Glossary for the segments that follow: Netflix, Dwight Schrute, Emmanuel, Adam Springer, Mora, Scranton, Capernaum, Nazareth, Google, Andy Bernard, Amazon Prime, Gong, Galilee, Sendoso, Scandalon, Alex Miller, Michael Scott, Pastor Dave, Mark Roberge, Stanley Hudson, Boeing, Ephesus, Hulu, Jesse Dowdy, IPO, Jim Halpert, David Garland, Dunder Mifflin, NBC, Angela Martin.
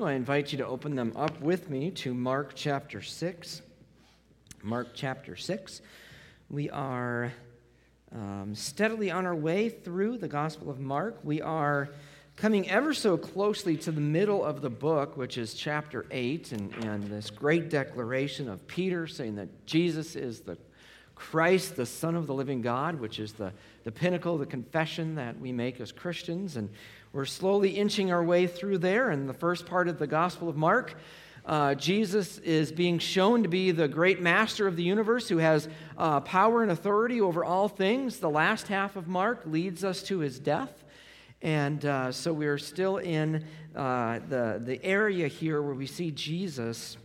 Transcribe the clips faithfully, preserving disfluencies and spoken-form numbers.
you, I invite you to open them up with me to Mark chapter six. Mark chapter six. We are um, steadily on our way through the Gospel of Mark. We are coming ever so closely to the middle of the book, which is chapter eight, and, and this great declaration of Peter saying that Jesus is the Christ, the Son of the living God, which is the, the pinnacle, the confession that we make as Christians. And we're slowly inching our way through there. In the first part of the Gospel of Mark, uh, Jesus is being shown to be the great master of the universe who has uh, power and authority over all things. The last half of Mark leads us to his death. And uh, so we're still in uh, the, the area here where we see Jesus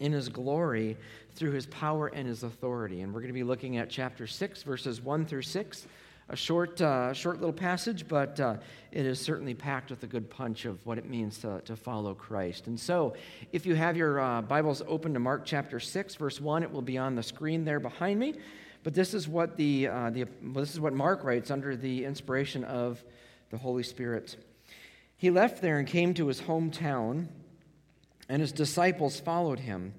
in his glory through his power and his authority. And we're going to be looking at chapter six, verses one through six, a short uh, short little passage, but uh, it is certainly packed with a good punch of what it means to, to follow Christ. And so if you have your uh, Bibles open to Mark chapter six, verse one, it will be on the screen there behind me. But this is what the, uh, the well, this is what Mark writes under the inspiration of the Holy Spirit. He left there and came to his hometown, and his disciples followed him.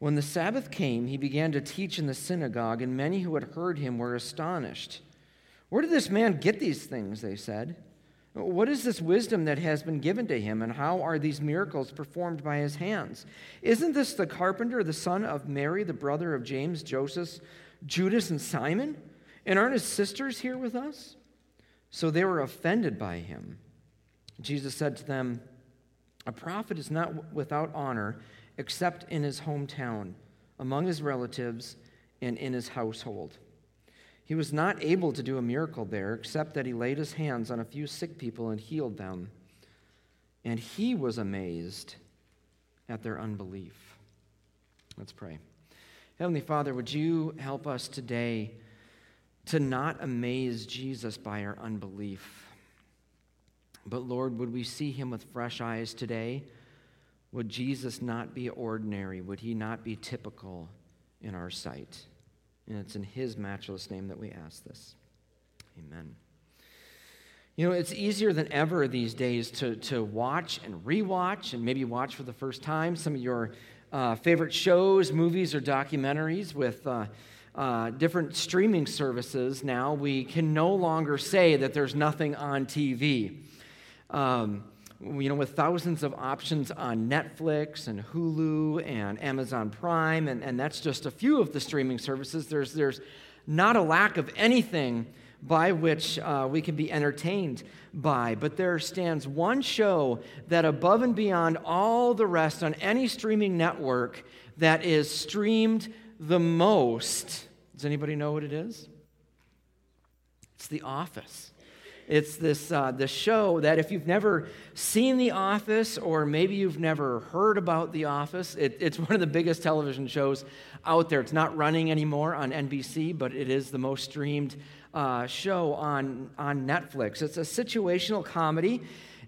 When the Sabbath came, he began to teach in the synagogue, and many who had heard him were astonished. "Where did this man get these things?" they said. "What is this wisdom that has been given to him, and how are these miracles performed by his hands? Isn't this the carpenter, the son of Mary, the brother of James, Joseph, Judas, and Simon? And aren't his sisters here with us?" So they were offended by him. Jesus said to them, "A prophet is not without honor, except in his hometown, among his relatives, and in his household." He was not able to do a miracle there, except that he laid his hands on a few sick people and healed them. And he was amazed at their unbelief. Let's pray. Heavenly Father, would you help us today to not amaze Jesus by our unbelief? But Lord, would we see him with fresh eyes today? Would Jesus not be ordinary? Would he not be typical in our sight? And it's in his matchless name that we ask this. Amen. You know, it's easier than ever these days to, to watch and rewatch and maybe watch for the first time some of your uh, favorite shows, movies, or documentaries with uh, uh, different streaming services. Now we can no longer say that there's nothing on T V. Um You know, with thousands of options on Netflix and Hulu and Amazon Prime, and, and that's just a few of the streaming services, there's there's not a lack of anything by which uh, we can be entertained by. But there stands one show that above and beyond all the rest on any streaming network that is streamed the most. Does anybody know what it is? It's The Office. It's this uh, the show that if you've never seen The Office, or maybe you've never heard about The Office, it, it's one of the biggest television shows out there. It's not running anymore on N B C, but it is the most streamed uh, show on, on Netflix. It's a situational comedy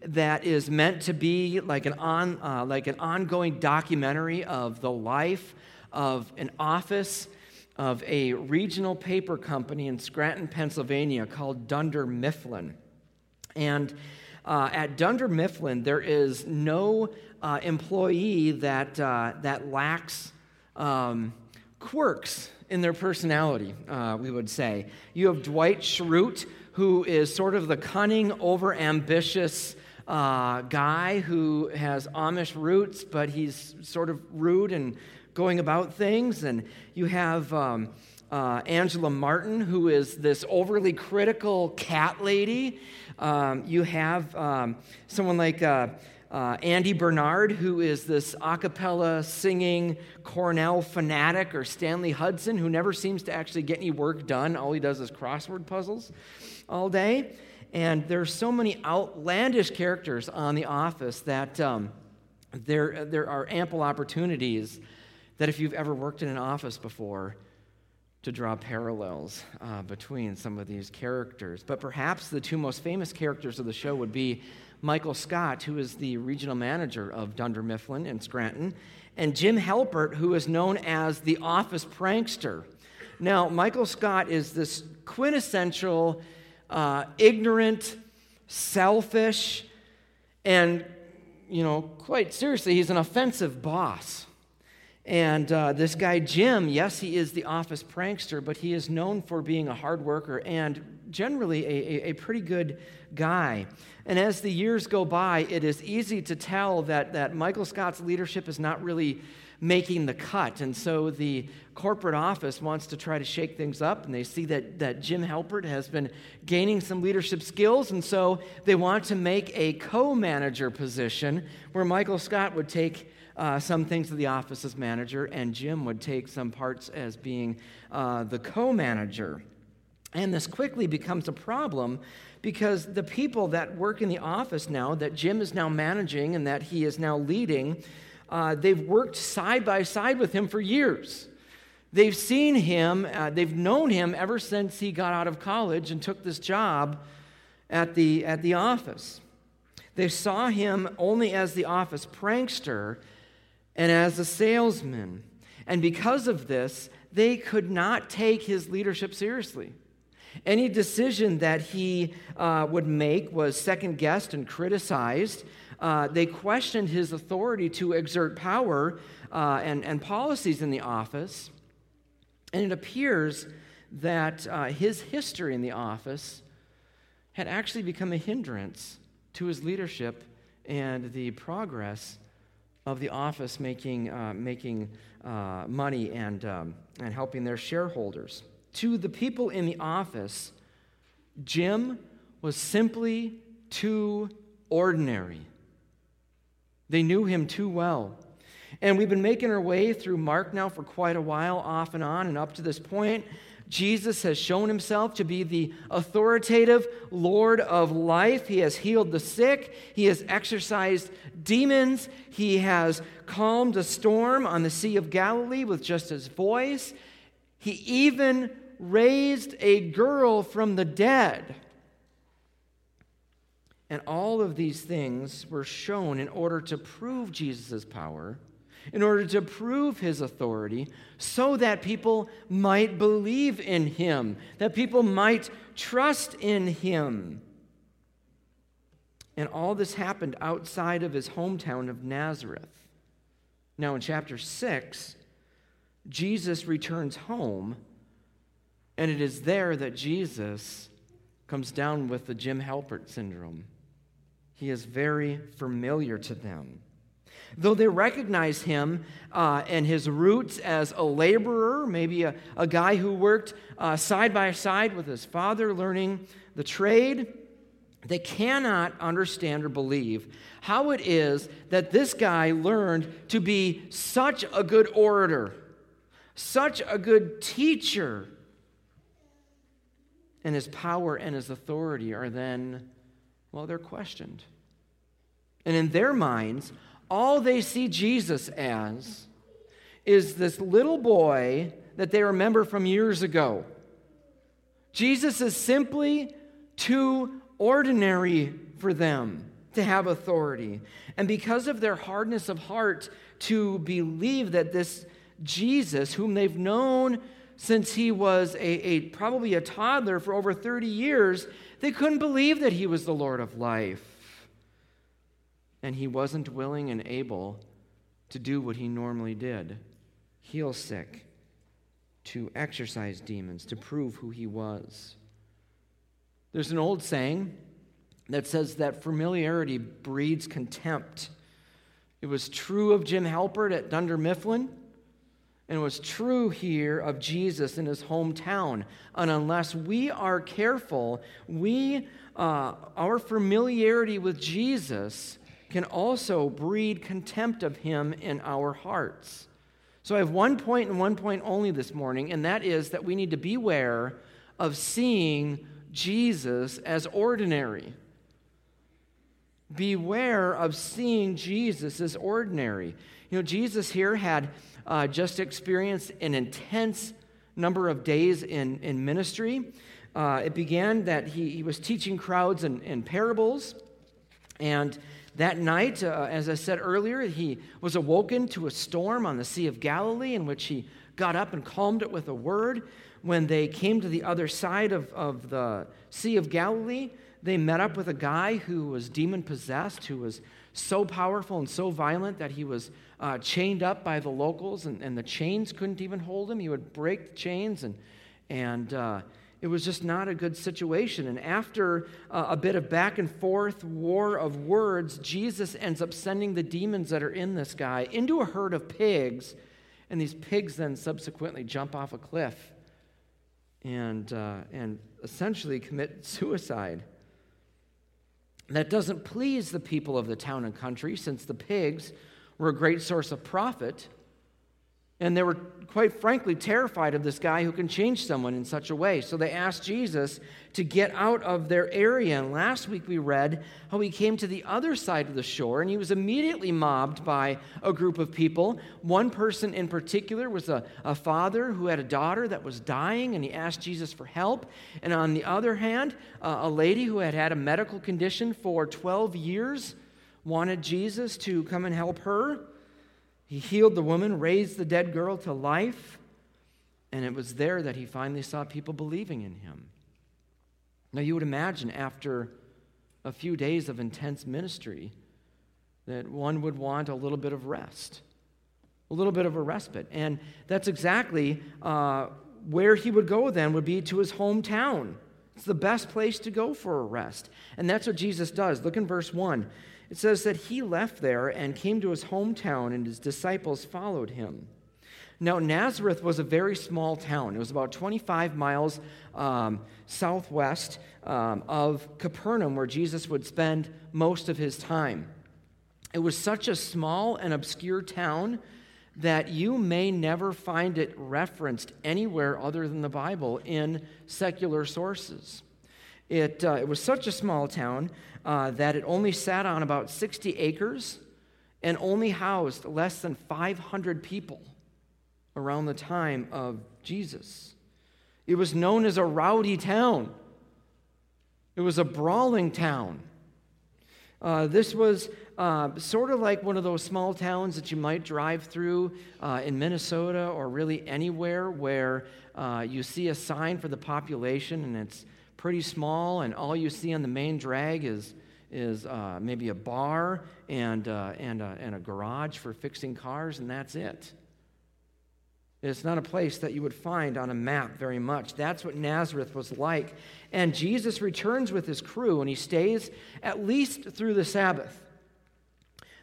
that is meant to be like an on uh, like an ongoing documentary of the life of an office of a regional paper company in Scranton, Pennsylvania, called Dunder Mifflin. And uh, at Dunder Mifflin, there is no uh, employee that uh, that lacks um, quirks in their personality, uh, we would say. You have Dwight Schrute, who is sort of the cunning, over-ambitious uh, guy who has Amish roots, but he's sort of rude and going about things, and you have um, uh, Angela Martin, who is this overly critical cat lady. Um, you have um, someone like uh, uh, Andy Bernard, who is this a cappella singing Cornell fanatic, or Stanley Hudson, who never seems to actually get any work done. All he does is crossword puzzles all day. And there's so many outlandish characters on The Office that um, there there are ample opportunities that if you've ever worked in an office before, to draw parallels uh, between some of these characters. But perhaps the two most famous characters of the show would be Michael Scott, who is the regional manager of Dunder Mifflin in Scranton, and Jim Halpert, who is known as the office prankster. Now, Michael Scott is this quintessential, uh, ignorant, selfish, and you know, quite seriously, he's an offensive boss. And uh, this guy Jim, yes, he is the office prankster, but he is known for being a hard worker and generally a, a, a pretty good guy. And as the years go by, it is easy to tell that, that Michael Scott's leadership is not really making the cut. And so the corporate office wants to try to shake things up, and they see that, that Jim Halpert has been gaining some leadership skills, and so they want to make a co-manager position where Michael Scott would take Uh, some things of the office as manager, and Jim would take some parts as being uh, the co-manager. And this quickly becomes a problem because the people that work in the office now, that Jim is now managing and that he is now leading, uh, they've worked side by side with him for years. They've seen him, uh, they've known him ever since he got out of college and took this job at the at the office. They saw him only as the office prankster and as a salesman. And because of this, they could not take his leadership seriously. Any decision that he uh, would make was second-guessed and criticized. Uh, they questioned his authority to exert power uh, and, and policies in the office. And it appears that uh, his history in the office had actually become a hindrance to his leadership and the progress of the office making uh, making uh, money and um, and helping their shareholders. To the people in the office, Jim was simply too ordinary. They knew him too well. And we've been making our way through Mark now for quite a while, off and on, and up to this point, Jesus has shown himself to be the authoritative Lord of life. He has healed the sick. He has exorcised demons. He has calmed a storm on the Sea of Galilee with just his voice. He even raised a girl from the dead. And all of these things were shown in order to prove Jesus' power, in order to prove his authority, so that people might believe in him, that people might trust in him. And all this happened outside of his hometown of Nazareth. Now in chapter six, Jesus returns home, and it is there that Jesus comes down with the Jim Halpert syndrome. He is very familiar to them. Though they recognize him uh, and his roots as a laborer, maybe a, a guy who worked uh, side by side with his father learning the trade, they cannot understand or believe how it is that this guy learned to be such a good orator, such a good teacher, and his power and his authority are then, well, they're questioned. And in their minds, all they see Jesus as is this little boy that they remember from years ago. Jesus is simply too ordinary for them to have authority. And because of their hardness of heart to believe that this Jesus, whom they've known since he was a, a probably a toddler for over thirty years, they couldn't believe that he was the Lord of life. And he wasn't willing and able to do what he normally did, heal sick, to exorcise demons, to prove who he was. There's an old saying that says that familiarity breeds contempt. It was true of Jim Halpert at Dunder Mifflin, and it was true here of Jesus in his hometown. And unless we are careful, we uh, our familiarity with Jesus can also breed contempt of him in our hearts. So I have one point and one point only this morning, and that is that we need to beware of seeing Jesus as ordinary. Beware of seeing Jesus as ordinary. You know, Jesus here had uh, just experienced an intense number of days in, in ministry. Uh, it began that he, he was teaching crowds in, in parables, and that night, uh, as I said earlier, he was awoken to a storm on the Sea of Galilee in which he got up and calmed it with a word. When they came to the other side of, of the Sea of Galilee, they met up with a guy who was demon-possessed, who was so powerful and so violent that he was uh, chained up by the locals, and, and the chains couldn't even hold him. He would break the chains, and and uh, it was just not a good situation. And after uh, a bit of back and forth, war of words, Jesus ends up sending the demons that are in this guy into a herd of pigs, and these pigs then subsequently jump off a cliff and uh, and essentially commit suicide. That doesn't please the people of the town and country, since the pigs were a great source of profit, and they were, quite frankly, terrified of this guy who can change someone in such a way. So they asked Jesus to get out of their area. And last week we read how he came to the other side of the shore, and he was immediately mobbed by a group of people. One person in particular was a, a father who had a daughter that was dying, and he asked Jesus for help. And on the other hand, uh, a lady who had had a medical condition for twelve years wanted Jesus to come and help her. He healed the woman, raised the dead girl to life, and it was there that he finally saw people believing in him. Now, you would imagine after a few days of intense ministry that one would want a little bit of rest, a little bit of a respite. And that's exactly uh, where he would go then, would be to his hometown. It's the best place to go for a rest. And that's what Jesus does. Look in verse one. It says that he left there and came to his hometown, and his disciples followed him. Now, Nazareth was a very small town. It was about twenty-five miles um, southwest um, of Capernaum, where Jesus would spend most of his time. It was such a small and obscure town that you may never find it referenced anywhere other than the Bible in secular sources. It, uh, it was such a small town uh, that it only sat on about sixty acres and only housed less than five hundred people around the time of Jesus. It was known as a rowdy town. It was a brawling town. Uh, this was uh, sort of like one of those small towns that you might drive through uh, in Minnesota, or really anywhere where uh, you see a sign for the population and it's pretty small, and all you see on the main drag is is uh, maybe a bar and uh, and a, and a garage for fixing cars, and that's it. It's not a place that you would find on a map very much. That's what Nazareth was like. And Jesus returns with his crew, and he stays at least through the Sabbath.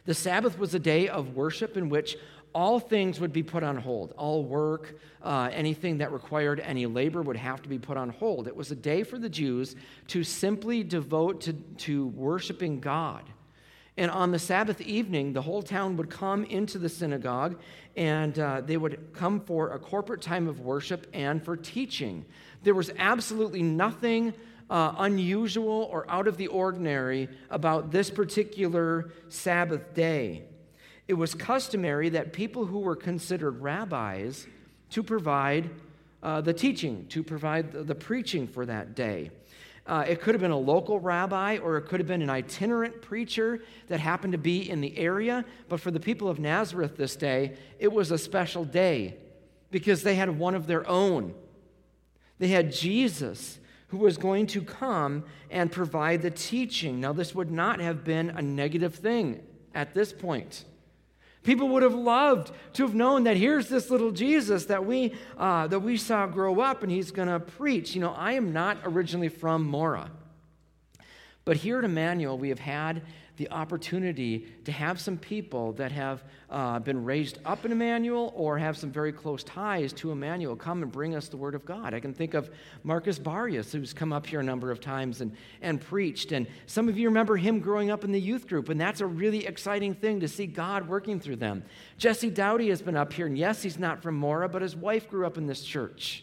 The Sabbath was a day of worship in which all things would be put on hold. All work, uh, anything that required any labor would have to be put on hold. It was a day for the Jews to simply devote to, to worshiping God. And on the Sabbath evening, the whole town would come into the synagogue, and uh, they would come for a corporate time of worship and for teaching. There was absolutely nothing uh, unusual or out of the ordinary about this particular Sabbath day. It was customary that people who were considered rabbis to provide uh, the teaching, to provide the, the preaching for that day. Uh, it could have been a local rabbi, or it could have been an itinerant preacher that happened to be in the area. But for the people of Nazareth this day, it was a special day because they had one of their own. They had Jesus, who was going to come and provide the teaching. Now, this would not have been a negative thing at this point. People would have loved to have known that here's this little Jesus that we uh, that we saw grow up, and he's going to preach. You know, I am not originally from Mora, but here at Emmanuel, we have had the opportunity to have some people that have uh, been raised up in Emmanuel or have some very close ties to Emmanuel come and bring us the Word of God. I can think of Marcus Barius, who's come up here a number of times and, and preached. And some of you remember him growing up in the youth group, and that's a really exciting thing to see God working through them. Jesse Dowdy has been up here, and yes, he's not from Mora, but his wife grew up in this church.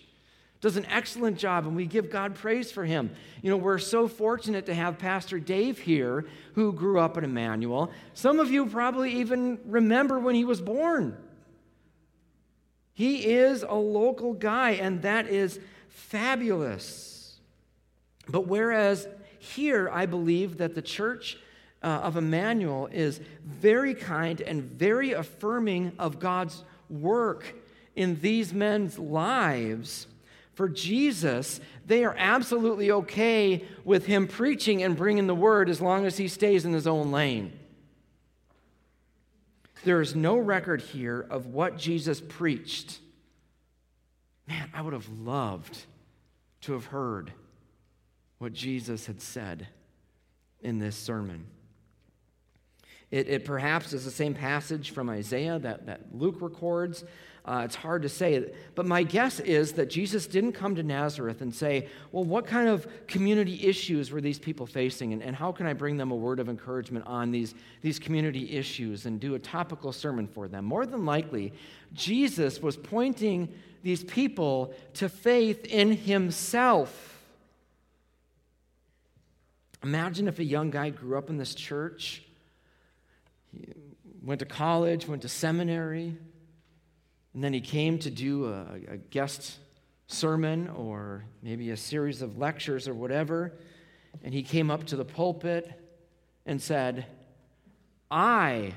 Does an excellent job, and we give God praise for him. You know, we're so fortunate to have Pastor Dave here, who grew up in Emmanuel. Some of you probably even remember when he was born. He is a local guy, and that is fabulous. But whereas here, I believe that the church uh, of Emmanuel is very kind and very affirming of God's work in these men's lives, for Jesus, they are absolutely okay with him preaching and bringing the word as long as he stays in his own lane. There is no record here of what Jesus preached. Man, I would have loved to have heard what Jesus had said in this sermon. It, it perhaps is the same passage from Isaiah that, that Luke records. Uh, it's hard to say, but my guess is that Jesus didn't come to Nazareth and say, well, what kind of community issues were these people facing, and, and how can I bring them a word of encouragement on these, these community issues and do a topical sermon for them? More than likely, Jesus was pointing these people to faith in himself. Imagine if a young guy grew up in this church, he went to college, went to seminary, and then he came to do a, a guest sermon or maybe a series of lectures or whatever, and he came up to the pulpit and said, I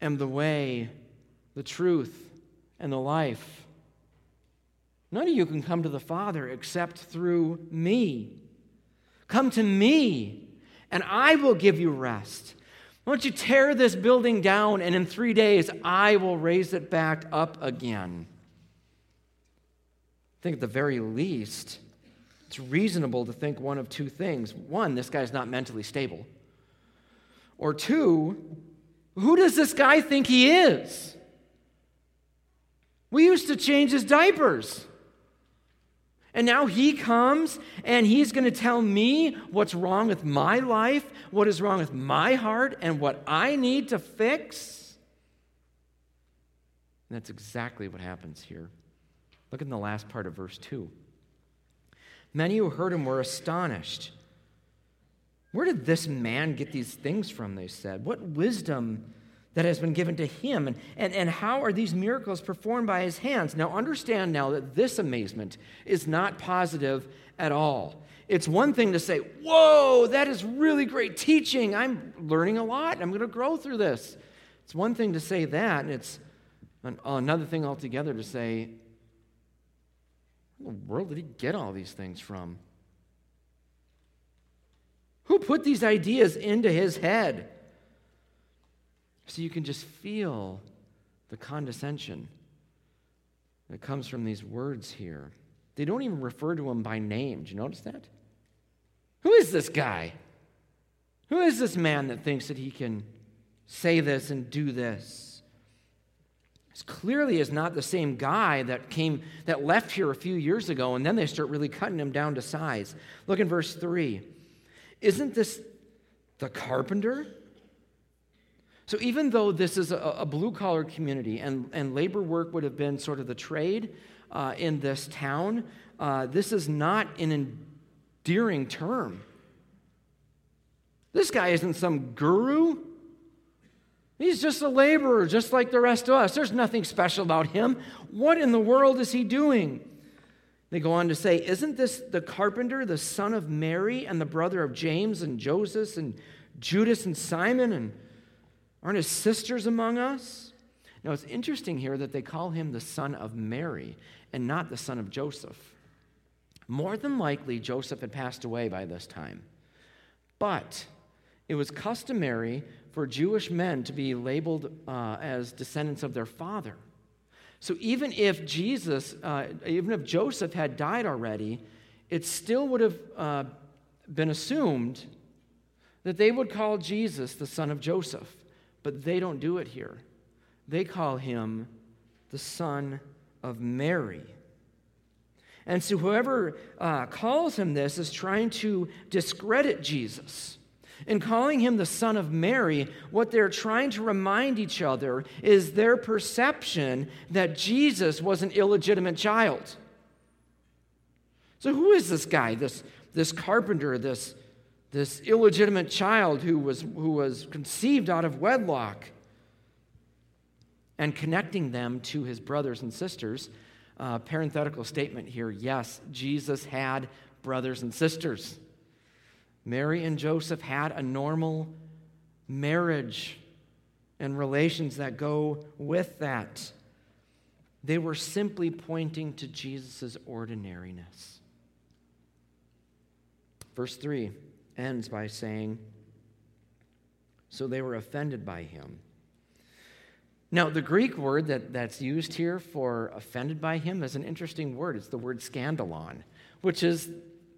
am the way, the truth, and the life. None of you can come to the Father except through me. Come to me, and I will give you rest. Why don't you tear this building down, and in three days, I will raise it back up again. I think at the very least, it's reasonable to think one of two things. One, this guy's not mentally stable. Or two, who does this guy think he is? We used to change his diapers. And now he comes, and he's going to tell me what's wrong with my life, what is wrong with my heart, and what I need to fix. And that's exactly what happens here. Look in the last part of verse two. Many who heard him were astonished. Where did this man get these things from, they said? What wisdom that has been given to him, and, and, and how are these miracles performed by his hands? Now understand now that this amazement is not positive at all. It's one thing to say, whoa, that is really great teaching. I'm learning a lot. I'm going to grow through this. It's one thing to say that, and it's an, another thing altogether to say, where in the world did he get all these things from? Who put these ideas into his head? So you can just feel the condescension that comes from these words here. They don't even refer to him by name. Do you notice that? Who is this guy? Who is this man that thinks that he can say this and do this? This clearly is not the same guy that came, that left here a few years ago, and then they start really cutting him down to size. Look in verse three. Isn't this the carpenter? So even though this is a, a blue-collar community and, and labor work would have been sort of the trade uh, in this town, uh, this is not an endearing term. This guy isn't some guru. He's just a laborer, just like the rest of us. There's nothing special about him. What in the world is he doing? They go on to say, isn't this the carpenter, the son of Mary, and the brother of James and Joseph and Judas and Simon and aren't his sisters among us? Now, it's interesting here that they call him the son of Mary and not the son of Joseph. More than likely, Joseph had passed away by this time. But it was customary for Jewish men to be labeled uh, as descendants of their father. So even if Jesus, uh, even if Joseph had died already, it still would have uh, been assumed that they would call Jesus the son of Joseph. But they don't do it here. They call him the son of Mary. And so whoever uh, calls him this is trying to discredit Jesus. In calling him the son of Mary, what they're trying to remind each other is their perception that Jesus was an illegitimate child. So who is this guy, this, this carpenter, this This illegitimate child who was who was conceived out of wedlock, and connecting them to his brothers and sisters? Uh, parenthetical statement here, yes, Jesus had brothers and sisters. Mary and Joseph had a normal marriage and relations that go with that. They were simply pointing to Jesus' ordinariness. Verse three ends by saying, so they were offended by him. Now, the Greek word that, that's used here for offended by him is an interesting word. It's the word scandalon, which is,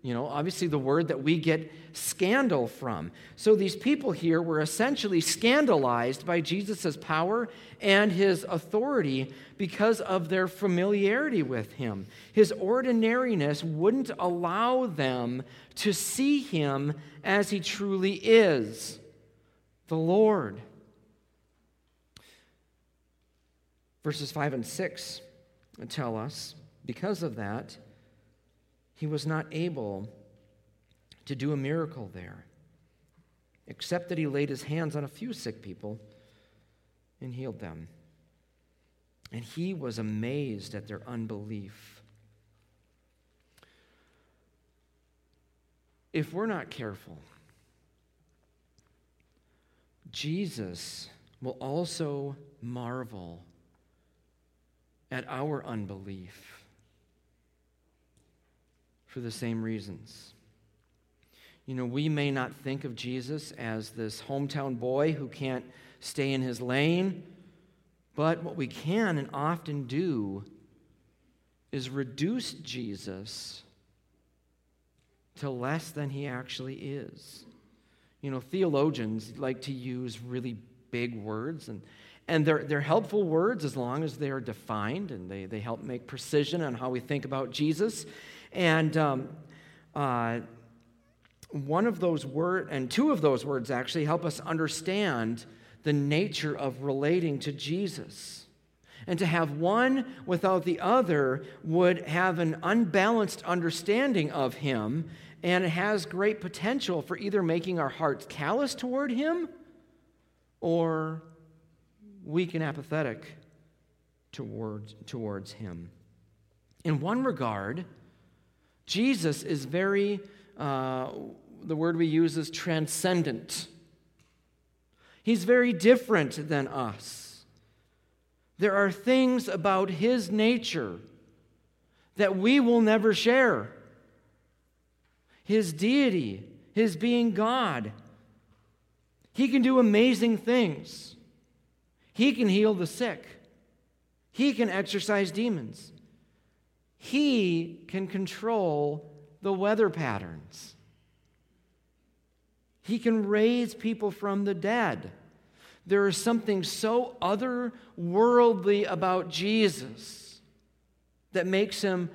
you know, obviously the word that we get scandal from. So these people here were essentially scandalized by Jesus' power and his authority because of their familiarity with him. His ordinariness wouldn't allow them to see him as he truly is, the Lord. Verses five and six tell us, because of that, he was not able to do a miracle there, except that he laid his hands on a few sick people and healed them. And he was amazed at their unbelief. If we're not careful, Jesus will also marvel at our unbelief for the same reasons. You know, we may not think of Jesus as this hometown boy who can't stay in his lane, but what we can and often do is reduce Jesus to less than he actually is. You know, theologians like to use really big words, and And they're, they're helpful words as long as they are defined, and they, they help make precision on how we think about Jesus. And um, uh, one of those word, and two of those words actually help us understand the nature of relating to Jesus. And to have one without the other would have an unbalanced understanding of him, and it has great potential for either making our hearts callous toward him or weak and apathetic towards, towards him. In one regard, Jesus is very, uh, the word we use is transcendent. He's very different than us. There are things about his nature that we will never share. His deity, his being God. He can do amazing things. He can heal the sick. He can exorcise demons. He can control the weather patterns. He can raise people from the dead. There is something so otherworldly about Jesus that makes him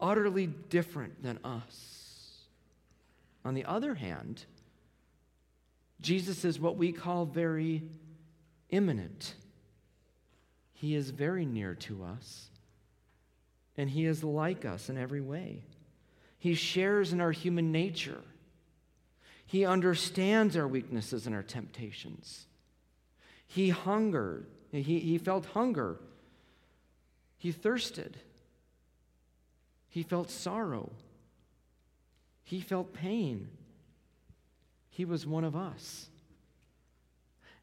utterly different than us. On the other hand, Jesus is what we call very imminent. He is very near to us, and he is like us in every way. He shares in our human nature. He understands our weaknesses and our temptations. He hungered. He, he felt hunger. He thirsted. He felt sorrow. He felt pain. He was one of us.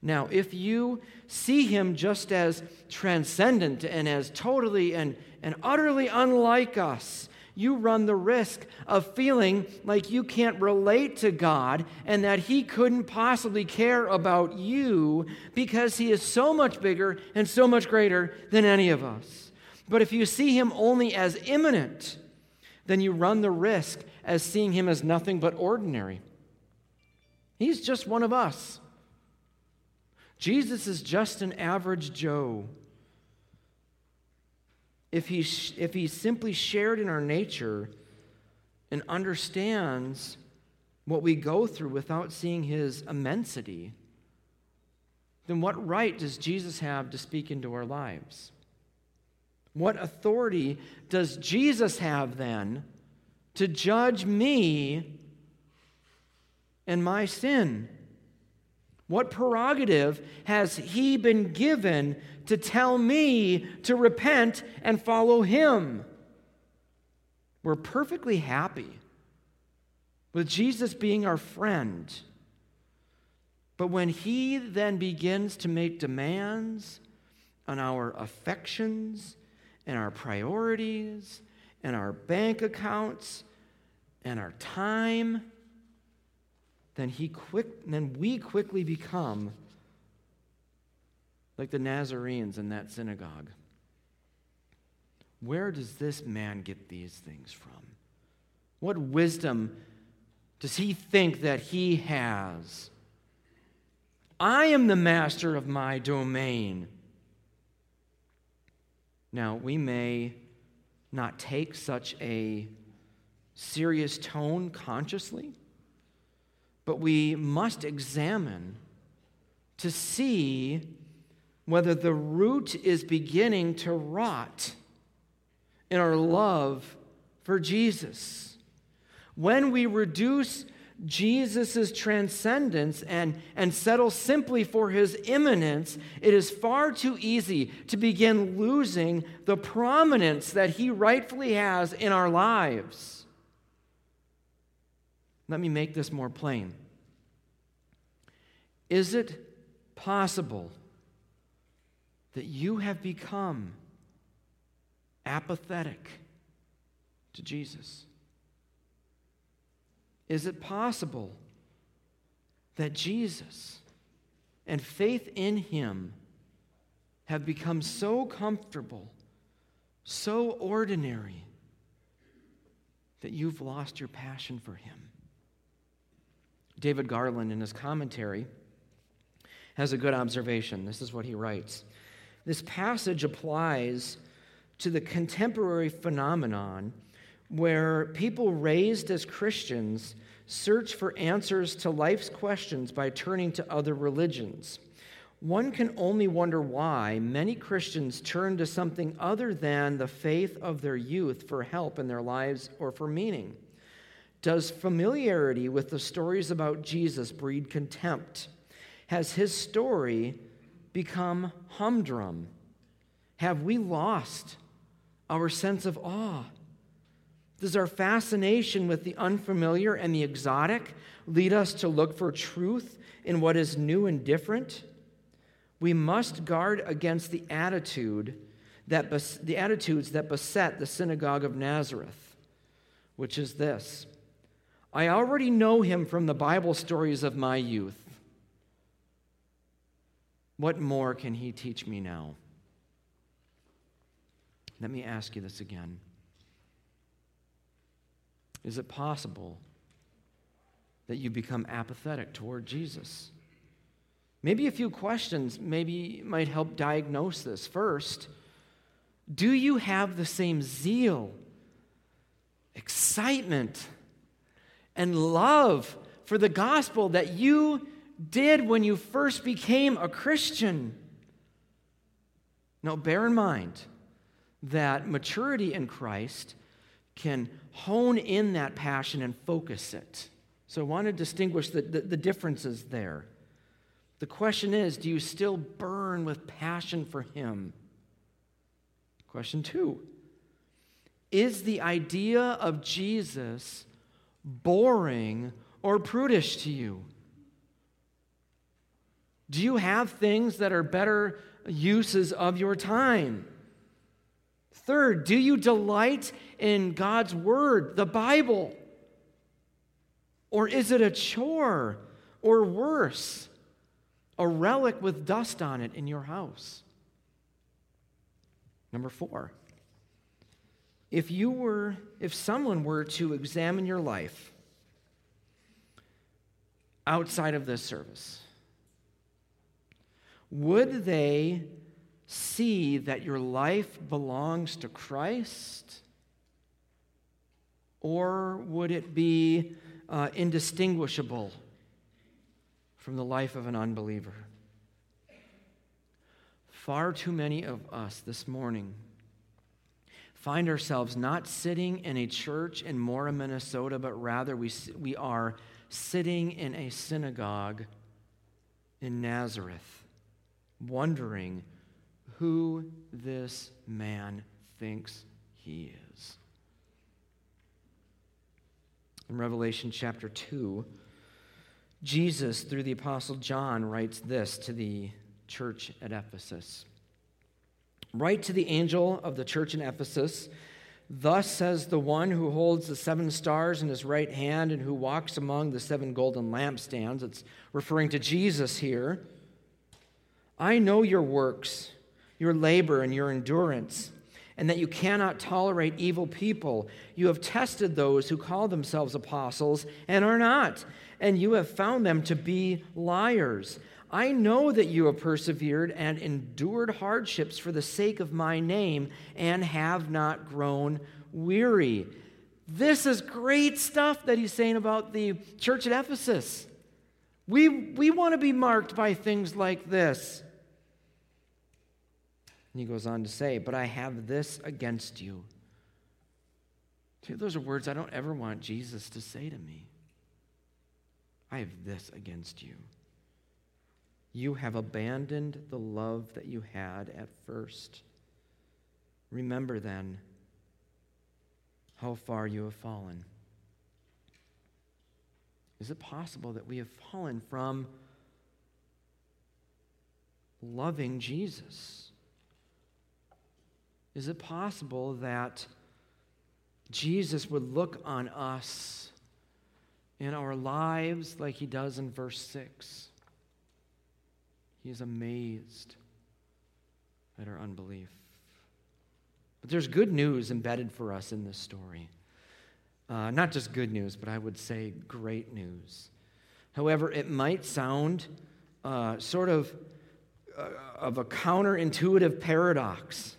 Now, if you see him just as transcendent and as totally and, and utterly unlike us, you run the risk of feeling like you can't relate to God and that he couldn't possibly care about you because he is so much bigger and so much greater than any of us. But if you see him only as immanent, then you run the risk as seeing him as nothing but ordinary. He's just one of us. Jesus is just an average Joe. If he, sh- if he simply shared in our nature and understands what we go through without seeing his immensity, then what right does Jesus have to speak into our lives? What authority does Jesus have then to judge me and my sin? What prerogative has he been given to tell me to repent and follow him? We're perfectly happy with Jesus being our friend. But when he then begins to make demands on our affections and our priorities and our bank accounts and our time, Then he quick, then we quickly become like the Nazarenes in that synagogue. Where does this man get these things from? What wisdom does he think that he has? I am the master of my domain. Now, we may not take such a serious tone consciously, but we must examine to see whether the root is beginning to rot in our love for Jesus. When we reduce Jesus' transcendence and, and settle simply for his immanence, it is far too easy to begin losing the prominence that he rightfully has in our lives. Let me make this more plain. Is it possible that you have become apathetic to Jesus? Is it possible that Jesus and faith in him have become so comfortable, so ordinary, that you've lost your passion for him? David Garland, in his commentary, has a good observation. This is what he writes. This passage applies to the contemporary phenomenon where people raised as Christians search for answers to life's questions by turning to other religions. One can only wonder why many Christians turn to something other than the faith of their youth for help in their lives or for meaning. Does familiarity with the stories about Jesus breed contempt? Has his story become humdrum? Have we lost our sense of awe? Does our fascination with the unfamiliar and the exotic lead us to look for truth in what is new and different? We must guard against the attitude that bes- the attitudes that beset the synagogue of Nazareth, which is this: I already know him from the Bible stories of my youth. What more can he teach me now? Let me ask you this again. Is it possible that you become apathetic toward Jesus? Maybe a few questions maybe might help diagnose this. First, do you have the same zeal, excitement, and love for the gospel that you did when you first became a Christian? Now, bear in mind that maturity in Christ can hone in that passion and focus it. So I want to distinguish the, the, the differences there. The question is, do you still burn with passion for him? Question two, is the idea of Jesus boring or prudish to you? Do you have things that are better uses of your time? Third, do you delight in God's word, the Bible? Or is it a chore or worse, a relic with dust on it in your house? Number four, if you were, if someone were to examine your life outside of this service, would they see that your life belongs to Christ? Or would it be uh, indistinguishable from the life of an unbeliever? Far too many of us this morning find ourselves not sitting in a church in Mora, Minnesota, but rather we, we are sitting in a synagogue in Nazareth, wondering who this man thinks he is. In Revelation chapter two, Jesus, through the Apostle John, writes this to the church at Ephesus. Write to the angel of the church in Ephesus, thus says the one who holds the seven stars in his right hand and who walks among the seven golden lampstands. It's referring to Jesus here. I know your works, your labor, and your endurance, and that you cannot tolerate evil people. You have tested those who call themselves apostles and are not, and you have found them to be liars. I know that you have persevered and endured hardships for the sake of my name and have not grown weary. This is great stuff that he's saying about the church at Ephesus. We, we want to be marked by things like this. And he goes on to say, but I have this against you. Dude, those are words I don't ever want Jesus to say to me. I have this against you. You have abandoned the love that you had at first. Remember then how far you have fallen. Is it possible that we have fallen from loving Jesus? Is it possible that Jesus would look on us in our lives like he does in verse six? He is amazed at our unbelief. But there's good news embedded for us in this story. Uh, not just good news, but I would say great news. However, it might sound uh, sort of uh, of a counterintuitive paradox.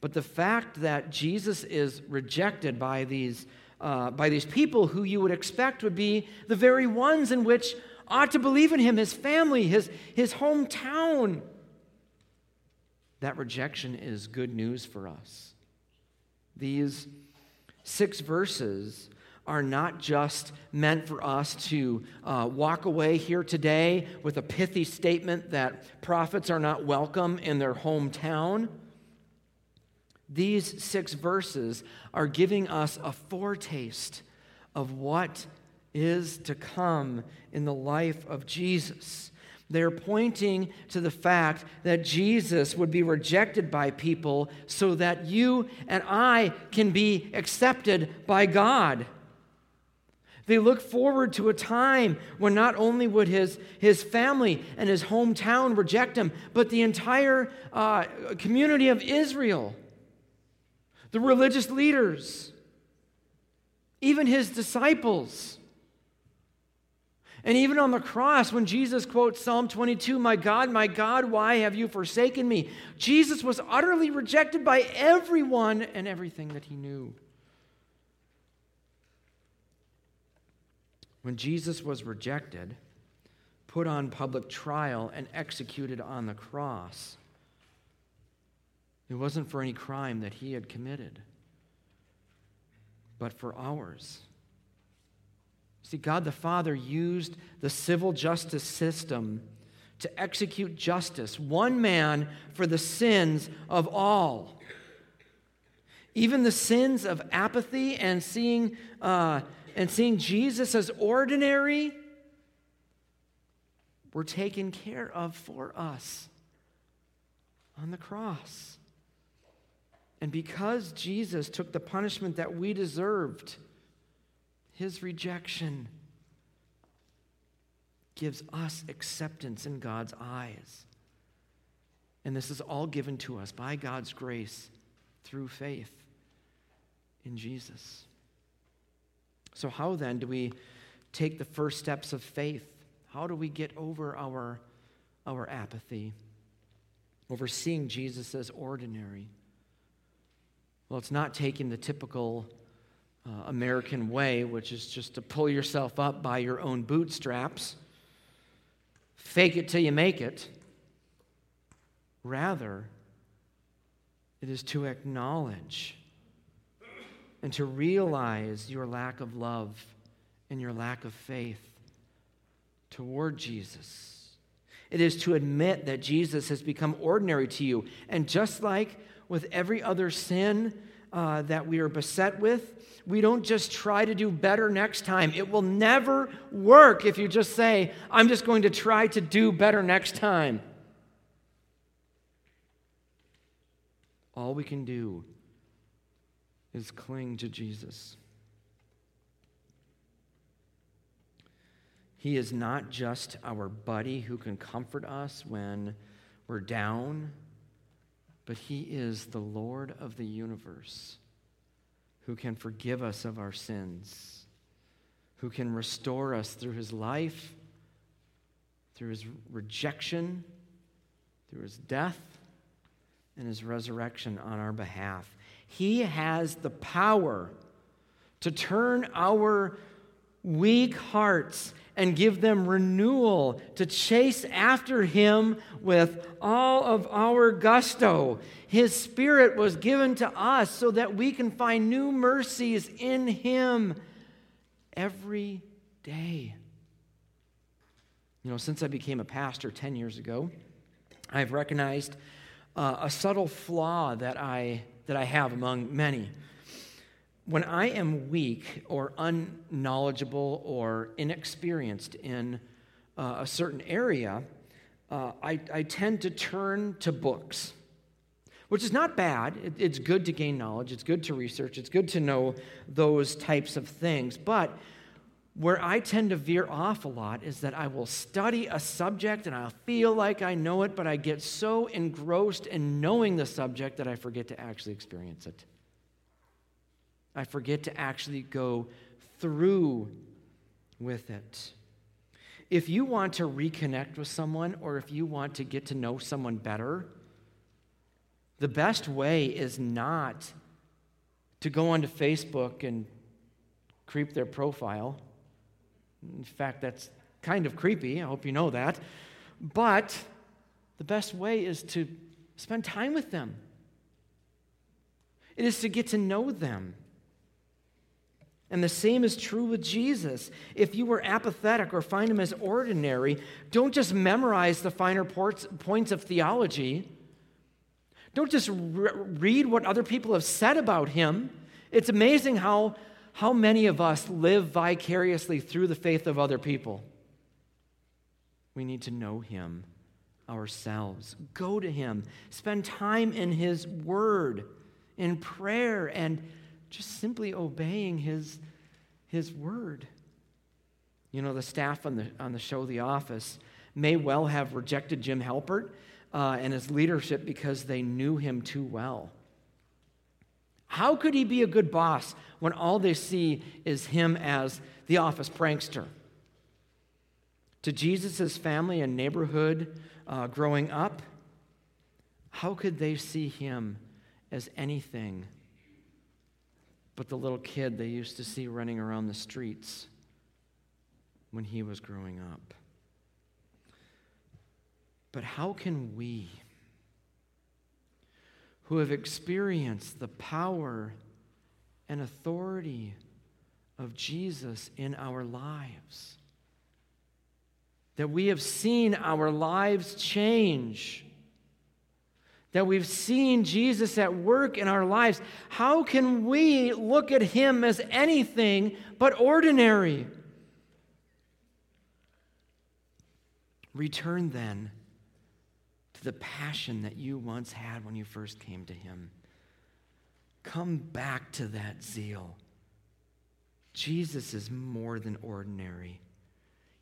But the fact that Jesus is rejected by these uh, by these people who you would expect would be the very ones in which ought to believe in him, his family, his, his hometown. That rejection is good news for us. These six verses are not just meant for us to uh, walk away here today with a pithy statement that prophets are not welcome in their hometown. These six verses are giving us a foretaste of what is to come in the life of Jesus. They're pointing to the fact that Jesus would be rejected by people so that you and I can be accepted by God. They look forward to a time when not only would his, his family and his hometown reject him, but the entire uh, community of Israel, the religious leaders, even his disciples. And even on the cross, when Jesus quotes Psalm twenty-two, "My God, my God, why have you forsaken me?" Jesus was utterly rejected by everyone and everything that he knew. When Jesus was rejected, put on public trial, and executed on the cross, it wasn't for any crime that he had committed, but for ours. See, God the Father used the civil justice system to execute justice, one man for the sins of all. Even the sins of apathy and seeing uh, and seeing Jesus as ordinary were taken care of for us on the cross. And because Jesus took the punishment that we deserved, his rejection gives us acceptance in God's eyes. And this is all given to us by God's grace through faith in Jesus. So how then do we take the first steps of faith? How do we get over our, our apathy, over seeing Jesus as ordinary? Well, it's not taking the typical Uh, American way, which is just to pull yourself up by your own bootstraps, fake it till you make it. Rather, it is to acknowledge and to realize your lack of love and your lack of faith toward Jesus. It is to admit that Jesus has become ordinary to you. And just like with every other sin Uh, that we are beset with, we don't just try to do better next time. It will never work if you just say, I'm just going to try to do better next time. All we can do is cling to Jesus. He is not just our buddy who can comfort us when we're down, but he is the Lord of the universe, who can forgive us of our sins, who can restore us through his life, through his rejection, through his death, and his resurrection on our behalf. He has the power to turn our weak hearts and give them renewal, to chase after him with all of our gusto. His Spirit was given to us so that we can find new mercies in him every day. You know, since I became a pastor ten years ago, I've recognized uh, a subtle flaw that I that I have among many. When I am weak or unknowledgeable or inexperienced in uh, a certain area, uh, I, I tend to turn to books, which is not bad. It, it's good to gain knowledge. It's good to research. It's good to know those types of things. But where I tend to veer off a lot is that I will study a subject and I'll feel like I know it, but I get so engrossed in knowing the subject that I forget to actually experience it. I forget to actually go through with it. If you want to reconnect with someone, or if you want to get to know someone better, the best way is not to go onto Facebook and creep their profile. In fact, that's kind of creepy. I hope you know that. But the best way is to spend time with them. It is to get to know them. And the same is true with Jesus. If you were apathetic or find him as ordinary, don't just memorize the finer points of theology. Don't just re- read what other people have said about him. It's amazing how, how many of us live vicariously through the faith of other people. We need to know him ourselves. Go to him. Spend time in his word, in prayer, and just simply obeying his, his word. You know, the staff on the on the show The Office may well have rejected Jim Halpert uh, and his leadership because they knew him too well. How could he be a good boss when all they see is him as the office prankster? To Jesus' family and neighborhood uh, growing up, how could they see him as anything but the little kid they used to see running around the streets when he was growing up? But how can we, who have experienced the power and authority of Jesus in our lives, that we have seen our lives change, that we've seen Jesus at work in our lives, how can we look at him as anything but ordinary? Return then to the passion that you once had when you first came to him. Come back to that zeal. Jesus is more than ordinary.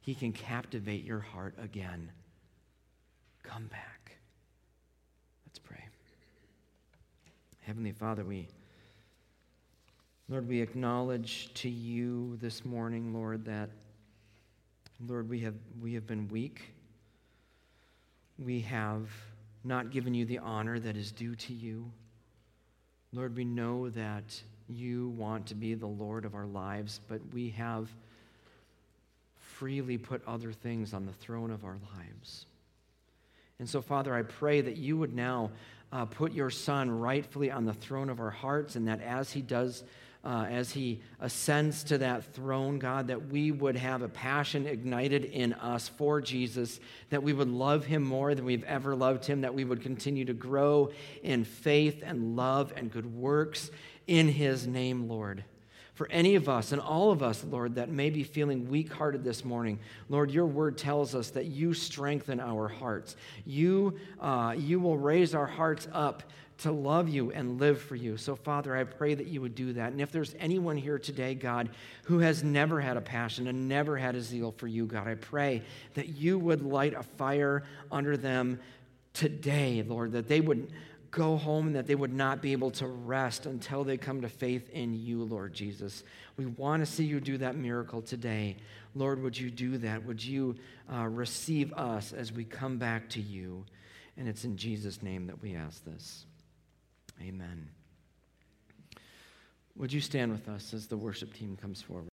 He can captivate your heart again. Come back. Let's pray. Heavenly Father, we, Lord, we acknowledge to you this morning, Lord, that, Lord, we have we have been weak. We have not given you the honor that is due to you. Lord, we know that you want to be the Lord of our lives, but we have freely put other things on the throne of our lives. And so, Father, I pray that you would now uh, put your Son rightfully on the throne of our hearts, and that as he does, uh, as he ascends to that throne, God, that we would have a passion ignited in us for Jesus, that we would love him more than we've ever loved him, that we would continue to grow in faith and love and good works in his name, Lord. For any of us and all of us, Lord, that may be feeling weak-hearted this morning, Lord, your word tells us that you strengthen our hearts. You, uh, you will raise our hearts up to love you and live for you. So, Father, I pray that you would do that. And if there's anyone here today, God, who has never had a passion and never had a zeal for you, God, I pray that you would light a fire under them today, Lord, that they would go home and that they would not be able to rest until they come to faith in you, Lord Jesus. We want to see you do that miracle today. Lord, would you do that? Would you uh, receive us as we come back to you? And it's in Jesus' name that we ask this. Amen. Would you stand with us as the worship team comes forward?